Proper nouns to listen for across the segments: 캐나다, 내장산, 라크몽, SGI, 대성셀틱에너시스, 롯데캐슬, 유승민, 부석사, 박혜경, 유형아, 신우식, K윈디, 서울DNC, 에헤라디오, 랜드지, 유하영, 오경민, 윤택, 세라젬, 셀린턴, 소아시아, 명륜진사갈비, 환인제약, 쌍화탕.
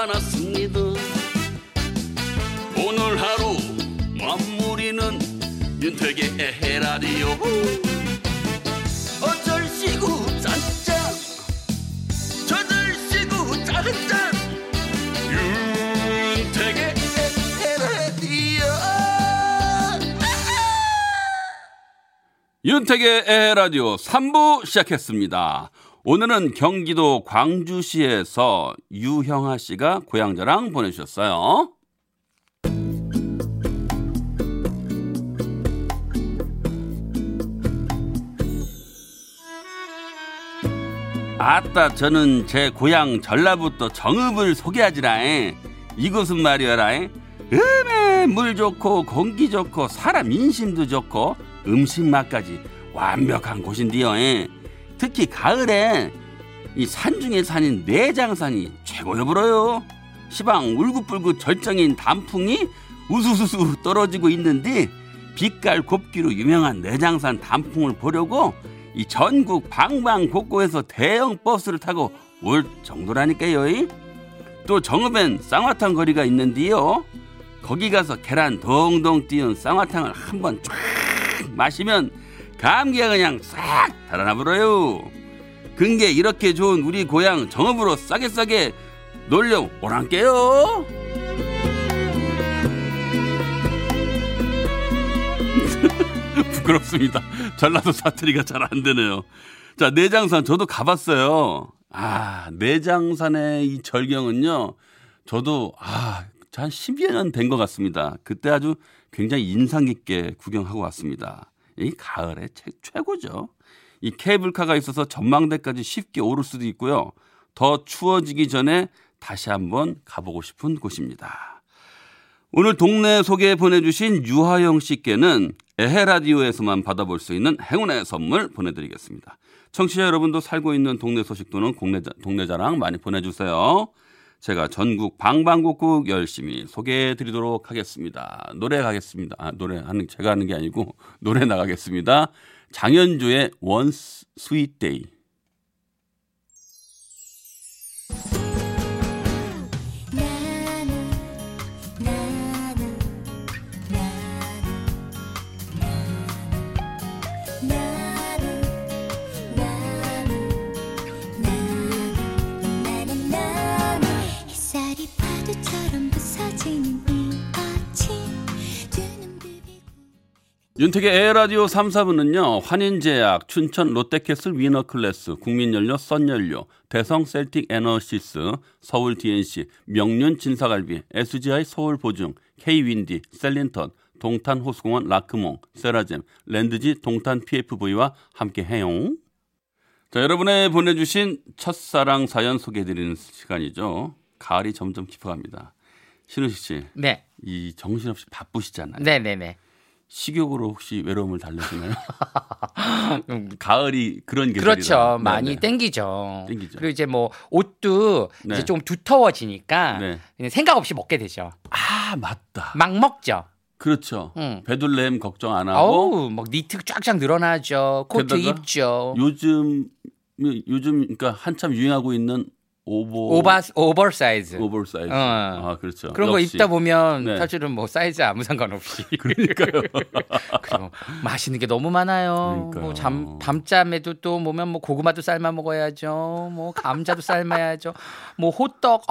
많았습니다. 오늘 하루 마무리는 윤택의 에헤라디오. 어쩔시구 짠짠 저들시구 짠짠 윤택의 에헤라디오. 윤택의 에헤라디오 3부 시작했습니다. 오늘은 경기도 광주시에서 유형아 씨가 고향저랑 보내주셨어요. 아따, 저는 제 고향 전라북도 정읍을 소개하지라. 이곳은 말이여라. 음에 물 좋고 공기 좋고 사람 인심도 좋고 음식 맛까지 완벽한 곳인데요. 특히 가을에 이 산 중에 산인 내장산이 최고여 불어요. 시방 울긋불긋 절정인 단풍이 우수수수 떨어지고 있는데 빛깔 곱기로 유명한 내장산 단풍을 보려고 이 전국 방방곡곡에서 대형 버스를 타고 올 정도라니까요. 또 정읍엔 쌍화탕 거리가 있는데요. 거기 가서 계란 동동 띄운 쌍화탕을 한번 쫙 마시면 감기가 그냥 싹 달아나 버려요. 근게 이렇게 좋은 우리 고향 정읍으로 싸게 싸게 놀려 오란께요. 부끄럽습니다. 전라도 사투리가 잘 안 되네요. 자, 내장산 저도 가봤어요. 아, 내장산의 이 절경은요. 저도 한 10여 년 된 것 같습니다. 그때 아주 굉장히 인상 깊게 구경하고 왔습니다. 이 가을에 최고죠. 이 케이블카가 있어서 전망대까지 쉽게 오를 수도 있고요. 더 추워지기 전에 다시 한번 가보고 싶은 곳입니다. 오늘 동네 소개 보내주신 유하영 씨께는 에헤라디오에서만 받아볼 수 있는 행운의 선물 보내드리겠습니다. 청취자 여러분도 살고 있는 동네 소식 또는 동네 자랑 많이 보내주세요. 제가 전국 방방곡곡 열심히 소개해드리도록 하겠습니다. 노래 가겠습니다. 제가 하는 게 아니고 노래 나가겠습니다. 장현주의 Once Sweet Day. 윤택의 에헤라디오 3, 4부는요. 환인제약, 춘천 롯데캐슬 위너클래스, 국민연료, 선연료, 대성셀틱에너시스, 서울DNC, 명륜진사갈비, SGI 서울보증, K윈디, 셀린턴, 동탄호수공원 라크몽, 세라젬, 랜드지 동탄 PFV와 함께 해용. 자, 여러분의 보내주신 첫사랑 사연 소개해드리는 시간이죠. 가을이 점점 깊어갑니다. 신우식 씨. 네. 이 정신없이 바쁘시잖아요. 네네네. 식욕으로 혹시 외로움을 달래시나요? 가을이 그런 계절이죠. 그렇죠. 많이 땡기죠. 그리고 이제 뭐 옷도 네. 이제 좀 두터워지니까 네. 그냥 생각 없이 먹게 되죠. 아, 맞다. 막 먹죠. 그렇죠. 배둘렘 걱정 안 하고. 어우, 막 니트 쫙쫙 늘어나죠. 코트 입죠. 요즘 그러니까 한참 유행하고 있는 오버사이즈. 아, 그렇죠. 그런 거 입다 보면 네. 사실은 뭐 사이즈 아무 상관없이. 그러니까요. 그리고 맛있는 게 너무 많아요. 뭐 밤잠에도 또 보면 뭐 고구마도 삶아 먹어야죠. 뭐 감자도 삶아야죠. 뭐 호떡,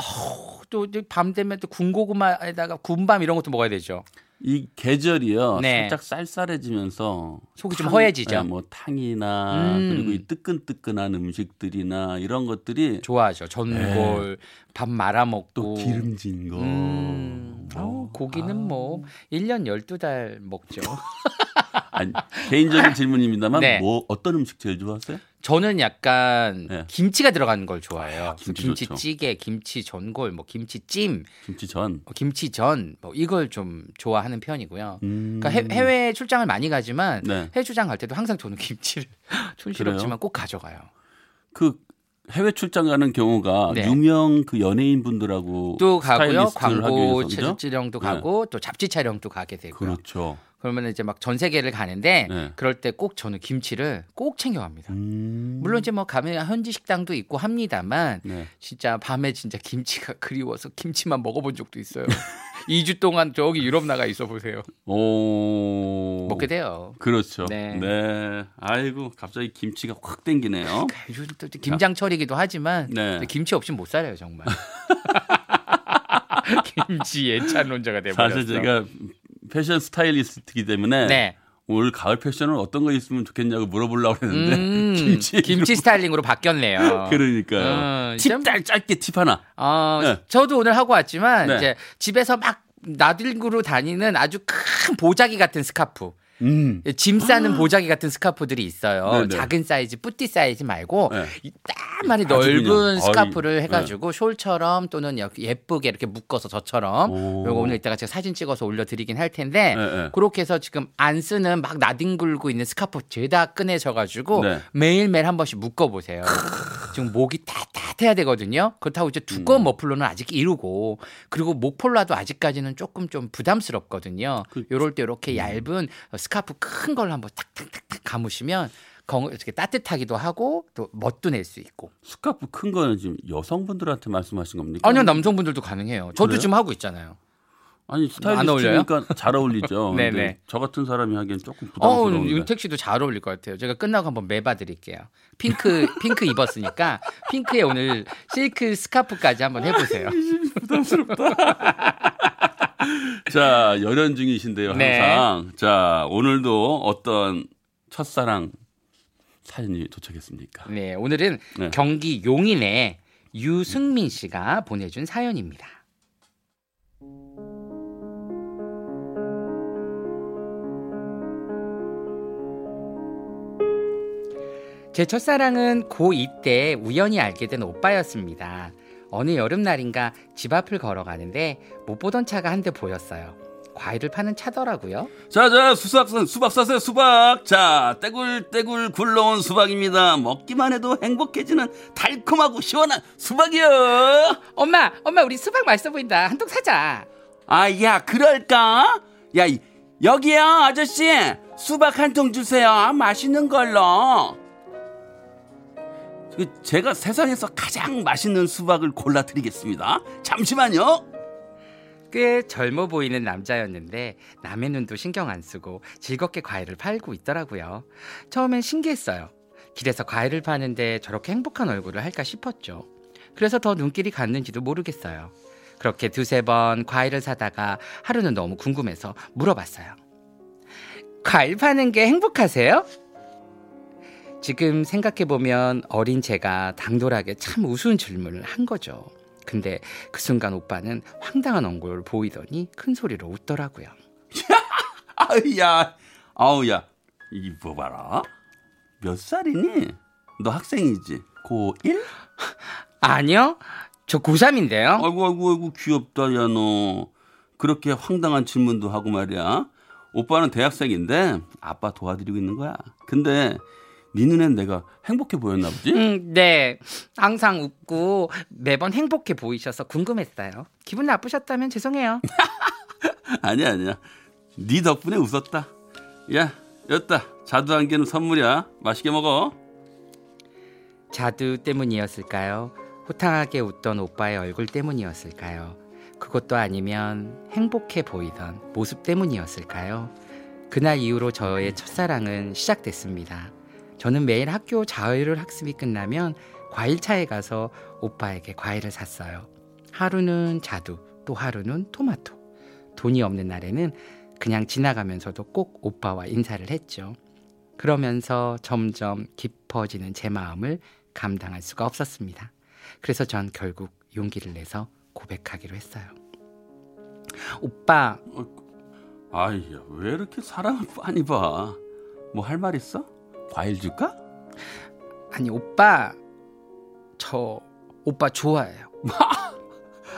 또 밤 되면 또 군고구마에다가 군밤 이런 것도 먹어야 되죠. 이 계절이요. 네. 살짝 쌀쌀해지면서 속이 좀 허해지죠. 네, 뭐 탕이나 그리고 이 뜨끈뜨끈한 음식들이나 이런 것들이 좋아하죠. 전골, 네. 밥 말아 먹고 또 기름진 거. 고기는 뭐 1년 12달 먹죠. 아니, 개인적인 질문입니다만 네. 뭐 어떤 음식 제일 좋아하세요? 저는 약간 네. 김치가 들어가는 걸 좋아해요. 김치찌개, 김치 전골, 뭐 김치찜, 김치전, 뭐 이걸 좀 좋아하는 편이고요. 그러니까 해외 출장을 많이 가지만 네. 해외 출장 갈 때도 항상 저는 김치를 촌스럽지만 꼭 가져가요. 그 해외 출장 가는 경우가 네. 유명 그 연예인 분들하고 또 가고요, 광고 촬영 촬영도 가고 네. 또 잡지 촬영도 가게 되고요. 그렇죠. 그러면 이제 막 전 세계를 가는데 네. 그럴 때 꼭 저는 김치를 꼭 챙겨갑니다. 물론 이제 뭐 가면 현지 식당도 있고 합니다만 네. 진짜 밤에 진짜 김치가 그리워서 김치만 먹어본 적도 있어요. 2주 동안 저기 유럽 나가 있어 보세요. 오. 먹게 돼요. 그렇죠. 네. 네. 아이고 갑자기 김치가 확 땡기네요. 그러니까 요즘 또 김장철이기도 하지만 네. 김치 없이 못 살아요 정말. 김치 예찬론자가 돼버렸어. 사실 제가 패션 스타일리스트이기 때문에 네. 올 가을 패션은 어떤 거 있으면 좋겠냐고 물어보려고 했는데 김치 스타일링으로 바뀌었네요. 그러니까요. 팁 짧게 팁 하나. 네. 저도 오늘 하고 왔지만 네. 이제 집에서 막 나들고 다니는 아주 큰 보자기 같은 스카프. 짐 싸는 보자기 같은 스카프들이 있어요. 네네. 작은 사이즈, 뿌띠 사이즈 말고 네. 이따만히 넓은 그냥. 스카프를 어이. 해가지고 네. 숄처럼 또는 예쁘게 이렇게 묶어서 저처럼 요거 오늘 이따가 제가 사진 찍어서 올려드리긴 할 텐데 네. 그렇게 해서 지금 안 쓰는 막 나뒹굴고 있는 스카프 죄다 꺼내셔가지고 네. 매일매일 한 번씩 묶어보세요. 지금 목이 따뜻해야 되거든요. 그렇다고 이제 두꺼운 머플러는 아직 이루고 그리고 목폴라도 아직까지는 조금 좀 부담스럽거든요. 요럴 때 이렇게 얇은 스카프 큰 걸로 한번 탁탁탁탁 감으시면 이렇게 따뜻하기도 하고 또 멋도 낼 수 있고. 스카프 큰 거는 지금 여성분들한테 말씀하신 겁니까? 아니요, 남성분들도 가능해요. 저도 그래요? 지금 하고 있잖아요. 아니 스타일리스트니까 잘 어울리죠. 네네. 저 같은 사람이 하기엔 조금 부담스러운데. 윤택 씨도 잘 어울릴 것 같아요. 제가 끝나고 한번 매봐드릴게요. 핑크 입었으니까 핑크에 오늘 실크 스카프까지 한번 해보세요. 부담스럽다. 자, 열연 중이신데요, 항상. 네. 자, 오늘도 어떤 첫사랑 사연이 도착했습니까? 네, 오늘은 네. 경기 용인의 유승민 씨가 보내준 사연입니다. 제 첫사랑은 고2 때 우연히 알게 된 오빠였습니다. 어느 여름날인가 집 앞을 걸어가는데 못 보던 차가 한 대 보였어요. 과일을 파는 차더라고요. 자자 수박 사세요 수박. 자 떼굴떼굴 굴러온 수박입니다. 먹기만 해도 행복해지는 달콤하고 시원한 수박이요. 엄마 우리 수박 맛있어 보인다. 한 통 사자. 아, 야 그럴까? 야 여기요 아저씨 수박 한 통 주세요. 맛있는 걸로. 제가 세상에서 가장 맛있는 수박을 골라드리겠습니다. 잠시만요. 꽤 젊어 보이는 남자였는데 남의 눈도 신경 안 쓰고 즐겁게 과일을 팔고 있더라고요. 처음엔 신기했어요. 길에서 과일을 파는데 저렇게 행복한 얼굴을 할까 싶었죠. 그래서 더 눈길이 갔는지도 모르겠어요. 그렇게 두세 번 과일을 사다가 하루는 너무 궁금해서 물어봤어요. 과일 파는 게 행복하세요? 지금 생각해보면 어린 제가 당돌하게 참 우스운 질문을 한 거죠. 근데 그 순간 오빠는 황당한 얼굴을 보이더니 큰 소리로 웃더라고요. 아우야, 이거 봐라. 몇 살이니? 너 학생이지? 고1? 아니요, 저 고3인데요. 아이고 귀엽다 야 너. 그렇게 황당한 질문도 하고 말이야. 오빠는 대학생인데 아빠 도와드리고 있는 거야. 근데 네 눈엔 내가 행복해 보였나 보지? 네. 항상 웃고 매번 행복해 보이셔서 궁금했어요. 기분 나쁘셨다면 죄송해요. 아니야. 네 덕분에 웃었다. 야, 였다. 자두 한 개는 선물이야. 맛있게 먹어. 자두 때문이었을까요? 호탕하게 웃던 오빠의 얼굴 때문이었을까요? 그것도 아니면 행복해 보이던 모습 때문이었을까요? 그날 이후로 저의 첫사랑은 시작됐습니다. 저는 매일 학교 자율학습이 끝나면 과일차에 가서 오빠에게 과일을 샀어요. 하루는 자두, 또 하루는 토마토. 돈이 없는 날에는 그냥 지나가면서도 꼭 오빠와 인사를 했죠. 그러면서 점점 깊어지는 제 마음을 감당할 수가 없었습니다. 그래서 전 결국 용기를 내서 고백하기로 했어요. 오빠. 아이야, 왜 이렇게 사랑을 많이 봐? 뭐 할 말 있어? 과일 줄까? 아니 오빠 저 오빠 좋아해요.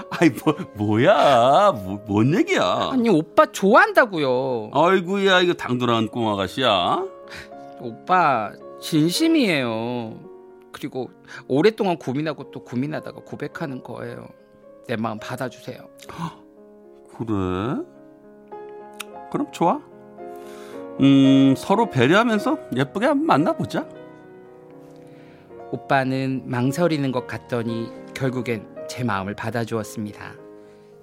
아이 뭐야 뭔 얘기야? 아니 오빠 좋아한다고요. 아이고야 이거 당돌한 꼬마 아가씨야. 오빠 진심이에요. 그리고 오랫동안 고민하고 또 고민하다가 고백하는 거예요. 내 마음 받아주세요. 그래? 그럼 좋아. 서로 배려하면서 예쁘게 한번 만나보자. 오빠는 망설이는 것 같더니 결국엔 제 마음을 받아주었습니다.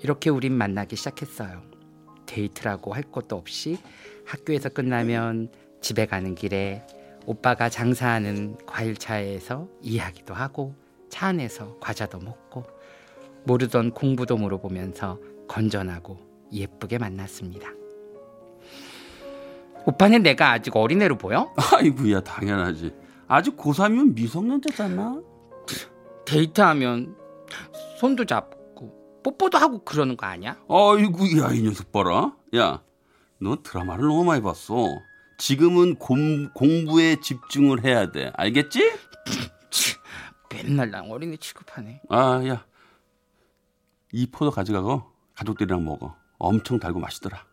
이렇게 우린 만나기 시작했어요. 데이트라고 할 것도 없이 학교에서 끝나면 집에 가는 길에 오빠가 장사하는 과일차에서 이야기도 하고 차 안에서 과자도 먹고 모르던 공부도 물어보면서 건전하고 예쁘게 만났습니다. 오빠는 내가 아직 어린애로 보여? 아이고야 당연하지. 아직 고3이면 미성년자잖아. 데이트하면 손도 잡고 뽀뽀도 하고 그러는 거 아니야? 아이고야 이 녀석 봐라. 야 너 드라마를 너무 많이 봤어. 지금은 공부에 집중을 해야 돼. 알겠지? 맨날 난 어린애 취급하네. 아, 야. 이 포도 가져가고 가족들이랑 먹어. 엄청 달고 맛있더라.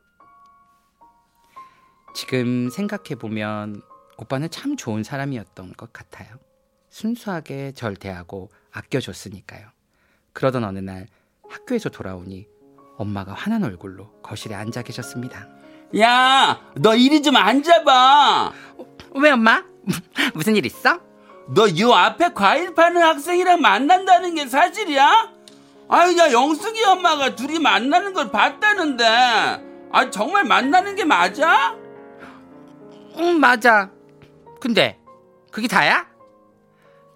지금 생각해보면 오빠는 참 좋은 사람이었던 것 같아요. 순수하게 절 대하고 아껴줬으니까요. 그러던 어느 날 학교에서 돌아오니 엄마가 화난 얼굴로 거실에 앉아 계셨습니다. 야, 너 이리 좀 앉아봐. 왜 엄마? 무슨 일 있어? 너 요 앞에 과일 파는 학생이랑 만난다는 게 사실이야? 아유, 야 영숙이 엄마가 둘이 만나는 걸 봤다는데. 아 정말 만나는 게 맞아? 응 맞아. 근데 그게 다야?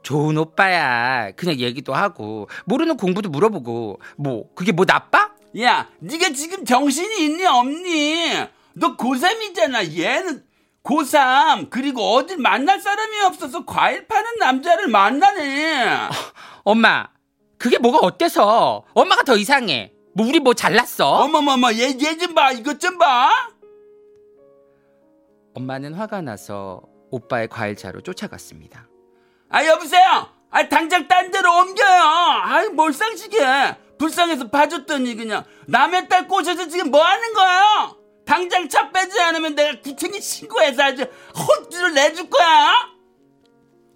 좋은 오빠야. 그냥 얘기도 하고 모르는 공부도 물어보고 뭐 그게 뭐 나빠? 야 네가 지금 정신이 있니 없니? 너 고3이잖아. 얘는 고3 그리고 어딜 만날 사람이 없어서 과일 파는 남자를 만나네. 엄마 그게 뭐가 어때서? 엄마가 더 이상해. 뭐 우리 뭐 잘났어? 어머머머 얘 좀 봐. 이것 좀 봐. 엄마는 화가 나서 오빠의 과일차로 쫓아갔습니다. 아 여보세요. 아 당장 딴 데로 옮겨요. 아이 뭘 상식해. 불쌍해서 봐줬더니 그냥 남의 딸 꼬셔서 지금 뭐 하는 거야? 당장 차 빼지 않으면 내가 구청에 신고해서 아주 혼쭐을 내줄 거야.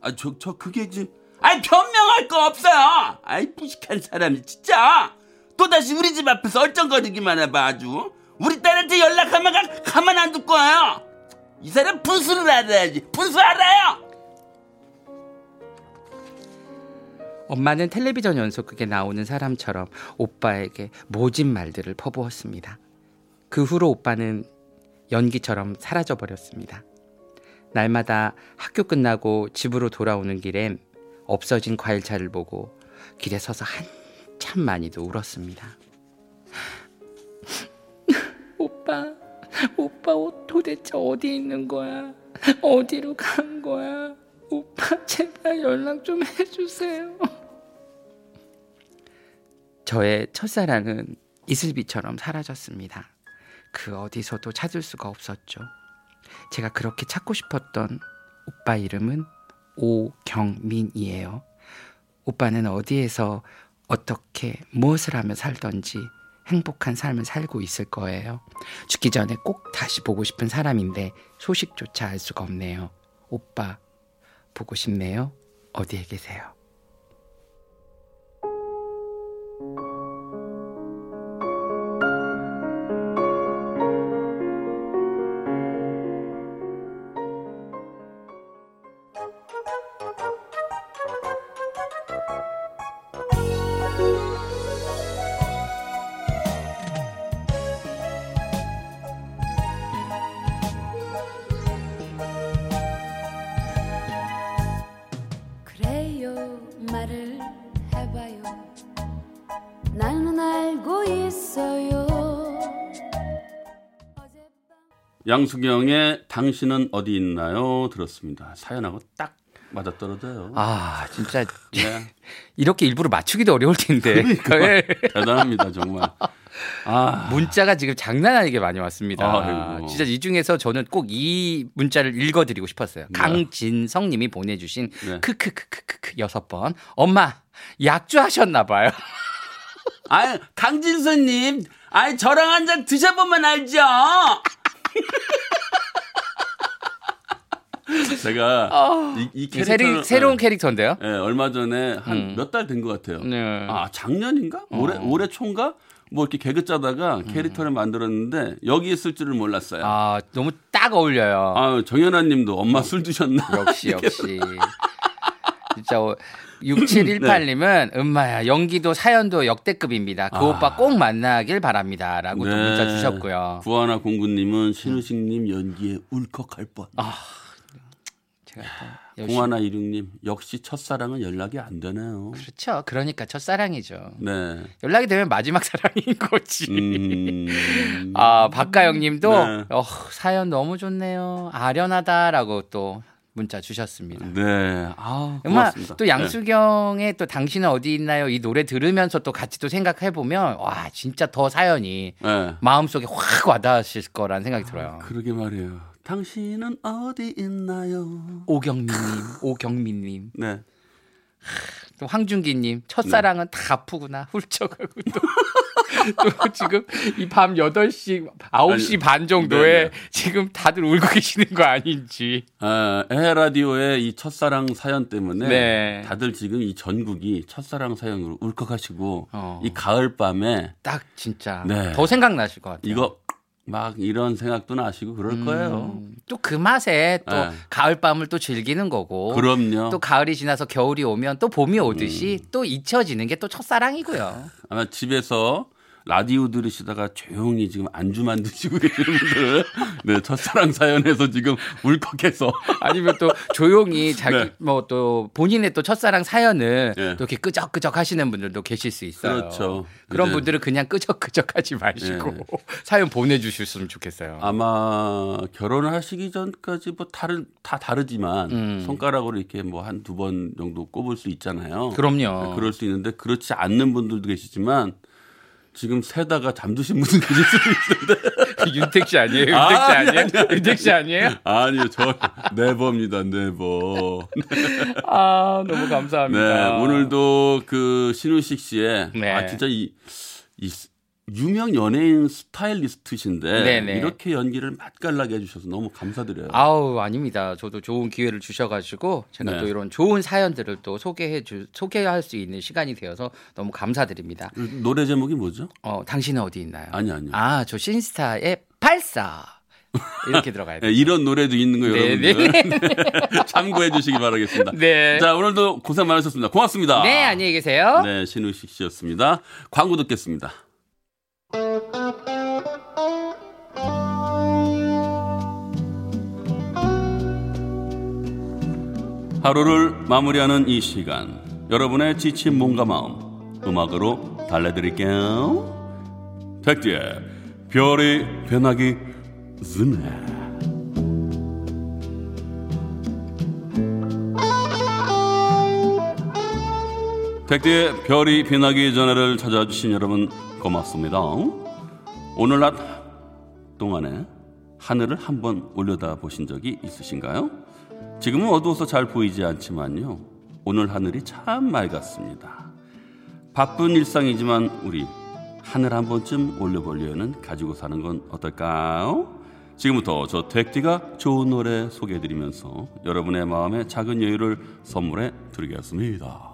아 저 그게 지. 아이 변명할 거 없어요. 아이 무식한 사람이 진짜. 또 다시 우리 집 앞에서 얼쩡거리기만 해봐 아주. 우리 딸한테 연락하면 가만 안 둘 거예요. 이 사람 분수를 알아야지. 분수 알아요. 엄마는 텔레비전 연속극에 나오는 사람처럼 오빠에게 모진 말들을 퍼부었습니다. 그 후로 오빠는 연기처럼 사라져버렸습니다. 날마다 학교 끝나고 집으로 돌아오는 길엔 없어진 과일차를 보고 길에 서서 한참 많이도 울었습니다. 오빠 옷 도대체 어디 있는 거야? 어디로 간 거야? 오빠 제발 연락 좀 해주세요. 저의 첫사랑은 이슬비처럼 사라졌습니다. 그 어디서도 찾을 수가 없었죠. 제가 그렇게 찾고 싶었던 오빠 이름은 오경민이에요. 오빠는 어디에서 어떻게 무엇을 하며 살던지 행복한 삶을 살고 있을 거예요. 죽기 전에 꼭 다시 보고 싶은 사람인데 소식조차 알 수가 없네요. 오빠 보고 싶네요. 어디에 계세요? 양수경의 당신은 어디 있나요? 들었습니다. 사연하고 딱 맞아떨어져요. 아 진짜 네. 이렇게 일부러 맞추기도 어려울 텐데. 그러니까, 대단합니다 정말. 아. 문자가 지금 장난 아니게 많이 왔습니다. 아이고. 진짜 이 중에서 저는 꼭 이 문자를 읽어드리고 싶었어요. 네. 강진성 님이 보내주신 네. 크크크크크 6번. 엄마 약주하셨나 봐요. 아유 강진성 님. 아이 저랑 한 잔 드셔보면 알죠. 제가 이 캐릭터 새로운 캐릭터인데요. 예, 얼마 전에 한 몇 달 된 것 같아요. 네. 아 작년인가? 올해 초인가? 뭐 이렇게 개그 짜다가 캐릭터를 만들었는데 여기에 쓸 줄을 몰랐어요. 아, 너무 딱 어울려요. 아, 정연아 님도 엄마 술 드셨나? 역시. 진짜 6718님은 네. 엄마야 연기도 사연도 역대급입니다. 그 오빠 꼭 만나길 바랍니다. 라고 네. 또 문자 주셨고요. 구하나 공구님은 신우식님 연기에 울컥할 뻔. 아, 제가 공하나 이륙님 역시 첫사랑은 연락이 안 되네요. 그렇죠. 그러니까 첫사랑이죠. 네. 연락이 되면 마지막 사랑인 거지. 아, 박가영님도 네. 사연 너무 좋네요. 아련하다라고 또. 문자 주셨습니다. 네. 아, 고맙습니다. 또 양수경의 네. 또 당신은 어디 있나요? 이 노래 들으면서 또 같이 또 생각해 보면 와 진짜 더 사연이 네. 마음속에 확 와닿으실 거라는 생각이 들어요. 그러게 말이에요. 당신은 어디 있나요? 오경민님. 네. 또 황준기님 첫사랑은 네. 다 아프구나 훌쩍하고 또 지금 이 밤 8시 9시 아니, 반 정도에 네, 네. 지금 다들 울고 계시는 거 아닌지 에헤라디오의 이 첫사랑 사연 때문에 네. 다들 지금 이 전국이 첫사랑 사연으로 울컥하시고 이 가을밤에 딱 진짜 네. 더 생각나실 것 같아요. 이거 막 이런 생각도 나시고 그럴 거예요. 또 그 맛에 또 네. 가을밤을 또 즐기는 거고 그럼요. 또 가을이 지나서 겨울이 오면 또 봄이 오듯이 또 잊혀지는 게 또 첫사랑이고요. 아마 집에서 라디오 들으시다가 조용히 지금 안주 만드시고 계시는 분들 네, 첫사랑 사연에서 지금 울컥해서 아니면 또 조용히 자기 네. 뭐 또 본인의 또 첫사랑 사연을 네. 또 이렇게 끄적끄적 하시는 분들도 계실 수 있어요. 그렇죠. 그런 네. 분들은 그냥 끄적끄적 하지 마시고 네. 사연 보내주셨으면 좋겠어요. 아마 결혼하시기 전까지 뭐 다 다르지만 손가락으로 이렇게 뭐 한 두 번 정도 꼽을 수 있잖아요. 그럼요. 네, 그럴 수 있는데 그렇지 않는 분들도 계시지만. 지금 세다가 잠드신 분은 계실 수도 있는데 윤택 씨 아니에요? 윤택 씨 아니에요? 아니요, 저 네버입니다, 네버. 네. 아, 너무 감사합니다. 네, 오늘도 그 신우식 씨의 네. 아 진짜 이 유명 연예인 스타일리스트신데 네네. 이렇게 연기를 맛깔나게 해주셔서 너무 감사드려요. 아우 아닙니다. 저도 좋은 기회를 주셔가지고 제가 네. 또 이런 좋은 사연들을 또 소개할 수 있는 시간이 되어서 너무 감사드립니다. 노래 제목이 뭐죠? 당신은 어디 있나요? 아니요. 아, 저 신스타의 발사. 이렇게 들어가야 돼요. 네, 이런 노래도 있는 거예요, 여러분들. 참고해 주시기 바라겠습니다. 네. 자, 오늘도 고생 많으셨습니다. 고맙습니다. 네, 안녕히 계세요. 네, 신우식 씨였습니다. 광고 듣겠습니다. 하루를 마무리하는 이 시간, 여러분의 지친 몸과 마음 음악으로 달래드릴게요. 택디의 별이 변하기 전에. 택디의 별이 변하기 전에를 찾아주신 여러분 고맙습니다. 오늘 낮 동안에 하늘을 한번 올려다보신 적이 있으신가요? 지금은 어두워서 잘 보이지 않지만요. 오늘 하늘이 참 맑았습니다. 바쁜 일상이지만 우리 하늘 한 번쯤 올려보려는 가지고 사는 건 어떨까요? 지금부터 저 택디가 좋은 노래 소개해드리면서 여러분의 마음에 작은 여유를 선물해드리겠습니다.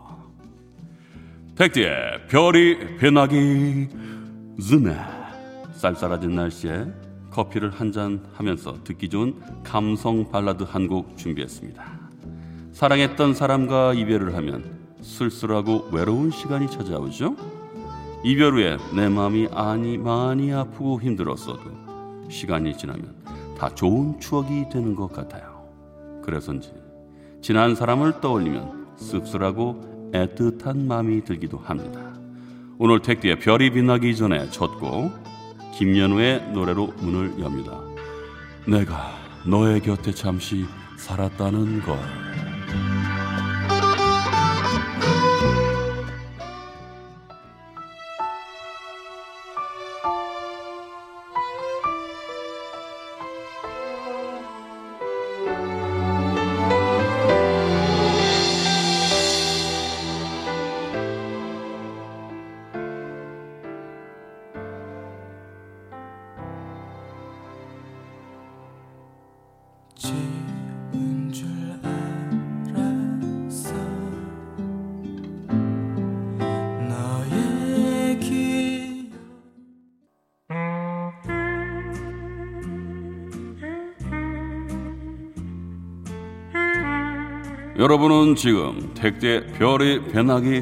택디의 별이 변하기 전에. 쌀쌀해진 날씨에 커피를 한잔 하면서 듣기 좋은 감성 발라드 한 곡 준비했습니다. 사랑했던 사람과 이별을 하면 쓸쓸하고 외로운 시간이 찾아오죠. 이별 후에 내 마음이 많이 아프고 힘들었어도 시간이 지나면 다 좋은 추억이 되는 것 같아요. 그래서인지 지난 사람을 떠올리면 씁쓸하고 애틋한 마음이 들기도 합니다. 오늘 택디의 별이 빛나기 전에 첫 곡 김연우의 노래로 문을 엽니다. 내가 너의 곁에 잠시 살았다는 걸. 여러분은 지금 택배 별이 변하기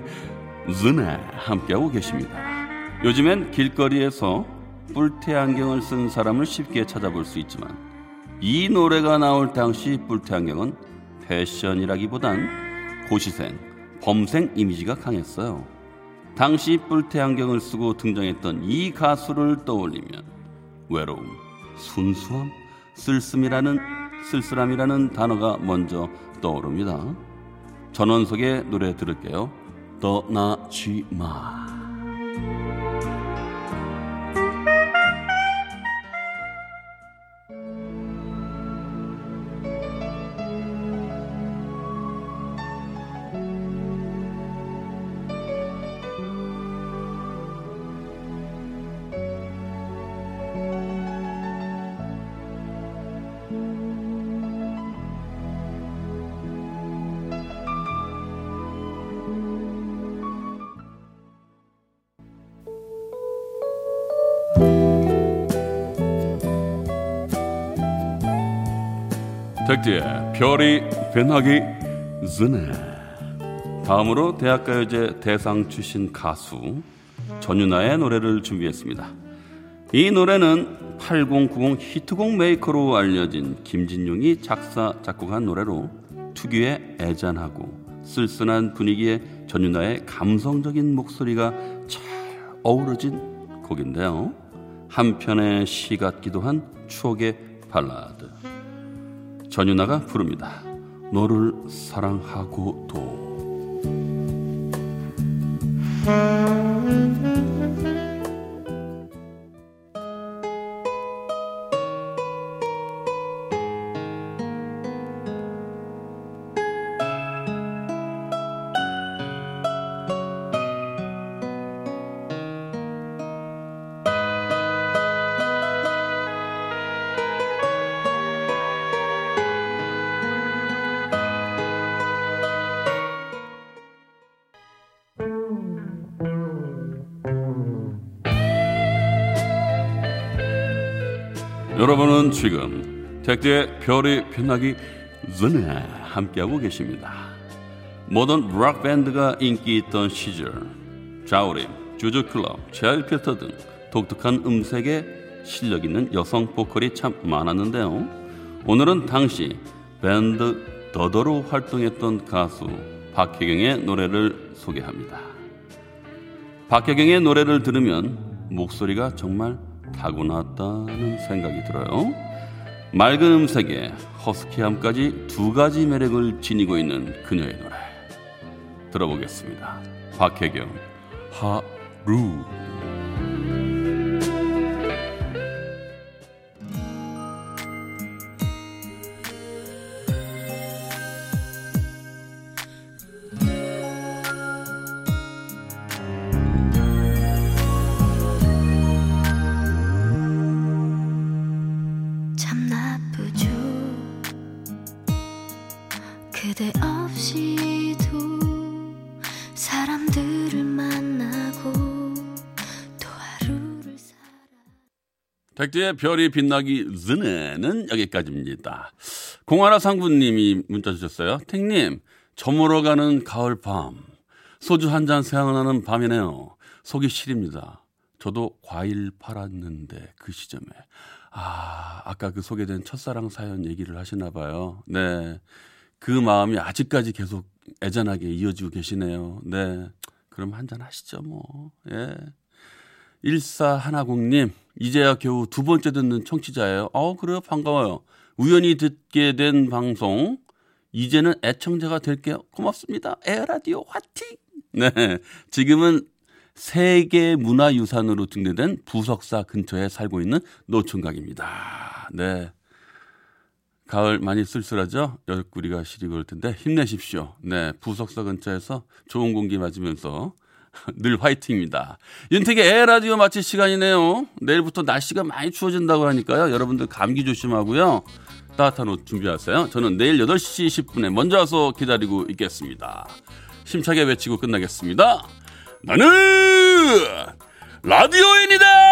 전에 함께하고 계십니다. 요즘엔 길거리에서 뿔테 안경을 쓴 사람을 쉽게 찾아볼 수 있지만 이 노래가 나올 당시 뿔테 안경은 패션이라기보단 고시생, 범생 이미지가 강했어요. 당시 뿔테 안경을 쓰고 등장했던 이 가수를 떠올리면 외로움, 순수함, 쓸쓸함이라는 단어가 먼저 떠오릅니다. 전원석의 노래 들을게요. 떠나지마. 택디의 별이 변하기 전에. 다음으로 대학가요제 대상 출신 가수 전윤아의 노래를 준비했습니다. 이 노래는 8090 히트곡 메이커로 알려진 김진용이 작사 작곡한 노래로 특유의 애잔하고 쓸쓸한 분위기에 전윤아의 감성적인 목소리가 잘 어우러진 곡인데요. 한편의 시 같기도 한 추억의 발라드. 전윤아가 부릅니다. 너를 사랑하고도. 여러분은 지금 택디의 별이 빛나기 전에 함께하고 계십니다. 모던 록 밴드가 인기 있던 시절, 자우림, 주주클럽, 제일필터 등 독특한 음색에 실력 있는 여성 보컬이 참 많았는데요. 오늘은 당시 밴드 더더로 활동했던 가수 박혜경의 노래를 소개합니다. 박혜경의 노래를 들으면 목소리가 정말 타고났다는 생각이 들어요. 맑은 음색에 허스키함까지 두 가지 매력을 지니고 있는 그녀의 노래 들어보겠습니다. 박혜경, 하루. 그대 없이도 사람들을 만나고 또 하루를 살아. 택디의 별이 빛나기 전에는 여기까지입니다. 공하라 상구님이 문자 주셨어요. 택님, 저물어 가는 가을밤, 소주 한잔 생각나는 밤이네요. 속이 시립니다. 저도 과일 팔았는데 그 시점에. 아까 그 소개된 첫사랑 사연 얘기를 하시나 봐요. 네. 그 마음이 아직까지 계속 애잔하게 이어지고 계시네요. 네. 그럼 한잔 하시죠, 뭐. 예. 1410님, 이제야 겨우 두 번째 듣는 청취자예요. 그래요? 반가워요. 우연히 듣게 된 방송, 이제는 애청자가 될게요. 고맙습니다. 에헤라디오 화팅! 네. 지금은 세계문화유산으로 등재된 부석사 근처에 살고 있는 노총각입니다. 네. 가을 많이 쓸쓸하죠? 옆구리가 시리고 올 텐데 힘내십시오. 네, 부석사 근처에서 좋은 공기 맞으면서 늘 화이팅입니다. 윤택의 에헤라디오 마칠 시간이네요. 내일부터 날씨가 많이 추워진다고 하니까요. 여러분들 감기 조심하고요. 따뜻한 옷 준비하세요. 저는 내일 8시 10분에 먼저 와서 기다리고 있겠습니다. 힘차게 외치고 끝나겠습니다. 나는 라디오인이다!